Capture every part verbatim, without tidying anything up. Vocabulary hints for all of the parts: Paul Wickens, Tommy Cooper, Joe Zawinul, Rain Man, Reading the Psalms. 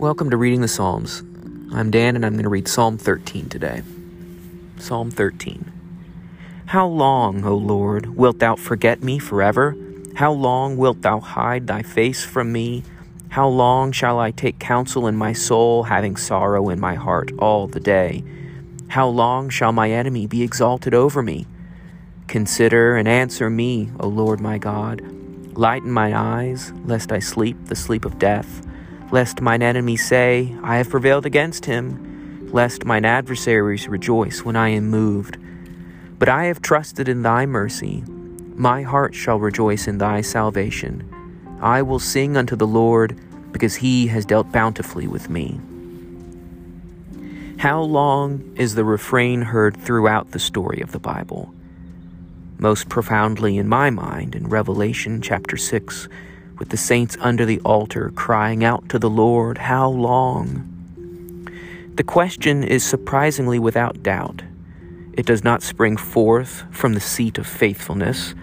Welcome to Reading the Psalms. I'm Dan, and I'm going to read Psalm thirteen today. Psalm thirteen. How long, O Lord, wilt thou forget me forever? How long wilt thou hide thy face from me? How long shall I take counsel in my soul, having sorrow in my heart all the day? How long shall my enemy be exalted over me? Consider and answer me, O Lord my God. Lighten my eyes, lest I sleep the sleep of death. Lest mine enemies say, I have prevailed against him, lest mine adversaries rejoice when I am moved. But I have trusted in thy mercy. My heart shall rejoice in thy salvation. I will sing unto the Lord, because he has dealt bountifully with me. How long is the refrain heard throughout the story of the Bible? Most profoundly in my mind in Revelation chapter six, with the saints under the altar crying out to the Lord, how long? The question is surprisingly without doubt. It does not spring forth from the seat of faithfulness.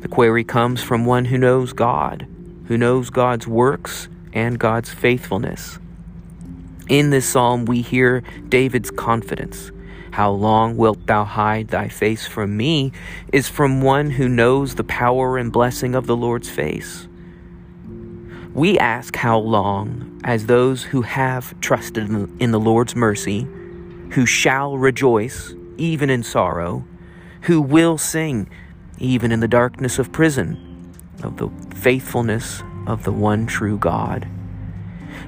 The query comes from one who knows God, who knows God's works and God's faithfulness. In this psalm, we hear David's confidence. How long wilt thou hide thy face from me? Is from one who knows the power and blessing of the Lord's face. We ask how long as those who have trusted in the Lord's mercy, who shall rejoice even in sorrow, who will sing even in the darkness of prison, of the faithfulness of the one true God.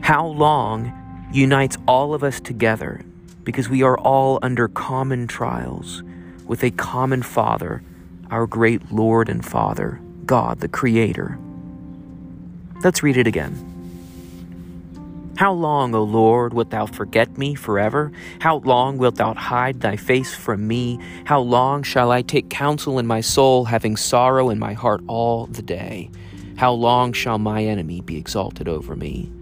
How long unites all of us together, because we are all under common trials with a common Father, our great Lord and Father, God the Creator. Let's read it again. How long, O Lord, wilt thou forget me forever? How long wilt thou hide thy face from me? How long shall I take counsel in my soul, having sorrow in my heart all the day? How long shall my enemy be exalted over me?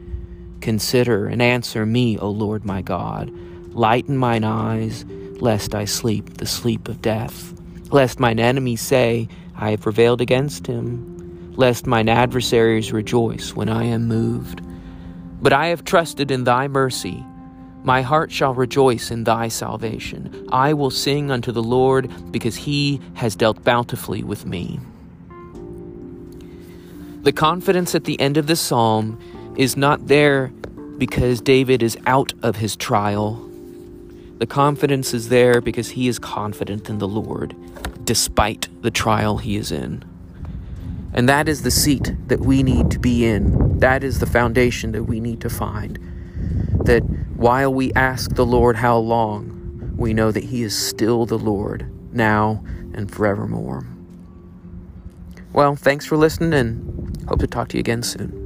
Consider and answer me, O Lord my God. Lighten mine eyes, lest I sleep the sleep of death. Lest mine enemies say, I have prevailed against him. Lest mine adversaries rejoice when I am moved. But I have trusted in thy mercy. My heart shall rejoice in thy salvation. I will sing unto the Lord, because he has dealt bountifully with me. The confidence at the end of this psalm is not there because David is out of his trial. The confidence is there because he is confident in the Lord, despite the trial he is in. And that is the seat that we need to be in. That is the foundation that we need to find. That while we ask the Lord how long, we know that he is still the Lord, now and forevermore. Well, thanks for listening, and hope to talk to you again soon.